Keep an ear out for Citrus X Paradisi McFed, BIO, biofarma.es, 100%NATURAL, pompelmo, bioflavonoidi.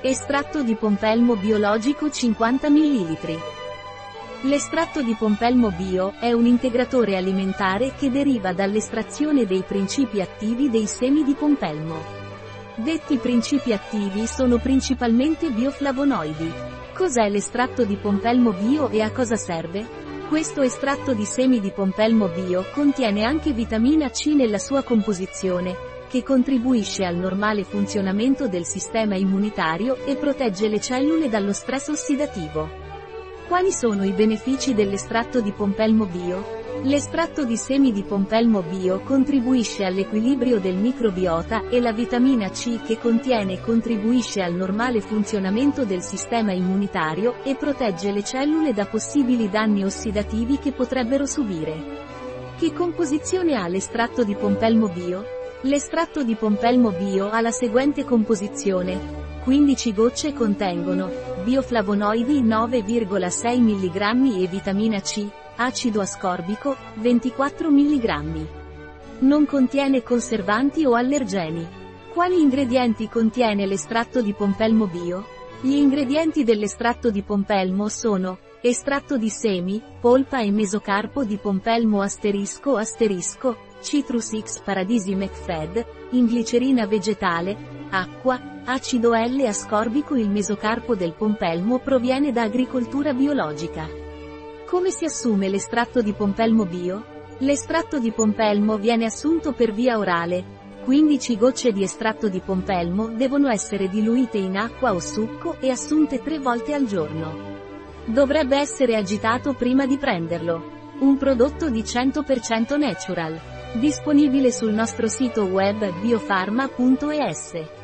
Estratto di pompelmo biologico 50 ml. L'estratto di pompelmo bio è un integratore alimentare che deriva dall'estrazione dei principi attivi dei semi di pompelmo. Detti principi attivi sono principalmente bioflavonoidi. Cos'è l'estratto di pompelmo bio e a cosa serve? Questo estratto di semi di pompelmo bio contiene anche vitamina C nella sua composizione, che contribuisce al normale funzionamento del sistema immunitario e protegge le cellule dallo stress ossidativo. Quali sono i benefici dell'estratto di pompelmo bio? L'estratto di semi di pompelmo bio contribuisce all'equilibrio del microbiota e la vitamina C che contiene contribuisce al normale funzionamento del sistema immunitario e protegge le cellule da possibili danni ossidativi che potrebbero subire. Che composizione ha l'estratto di pompelmo bio? L'estratto di pompelmo bio ha la seguente composizione. 15 gocce contengono bioflavonoidi 9,6 mg e vitamina C, acido ascorbico, 24 mg. Non contiene conservanti o allergeni. Quali ingredienti contiene l'estratto di pompelmo bio? Gli ingredienti dell'estratto di pompelmo sono estratto di semi, polpa e mesocarpo di pompelmo ***, Citrus X Paradisi McFed, in glicerina vegetale, acqua, acido L-ascorbico. Il mesocarpo del pompelmo proviene da agricoltura biologica. Come si assume l'estratto di pompelmo bio? L'estratto di pompelmo viene assunto per via orale. 15 gocce di estratto di pompelmo devono essere diluite in acqua o succo e assunte 3 volte al giorno. Dovrebbe essere agitato prima di prenderlo. Un prodotto di 100% natural. Disponibile sul nostro sito web biofarma.es.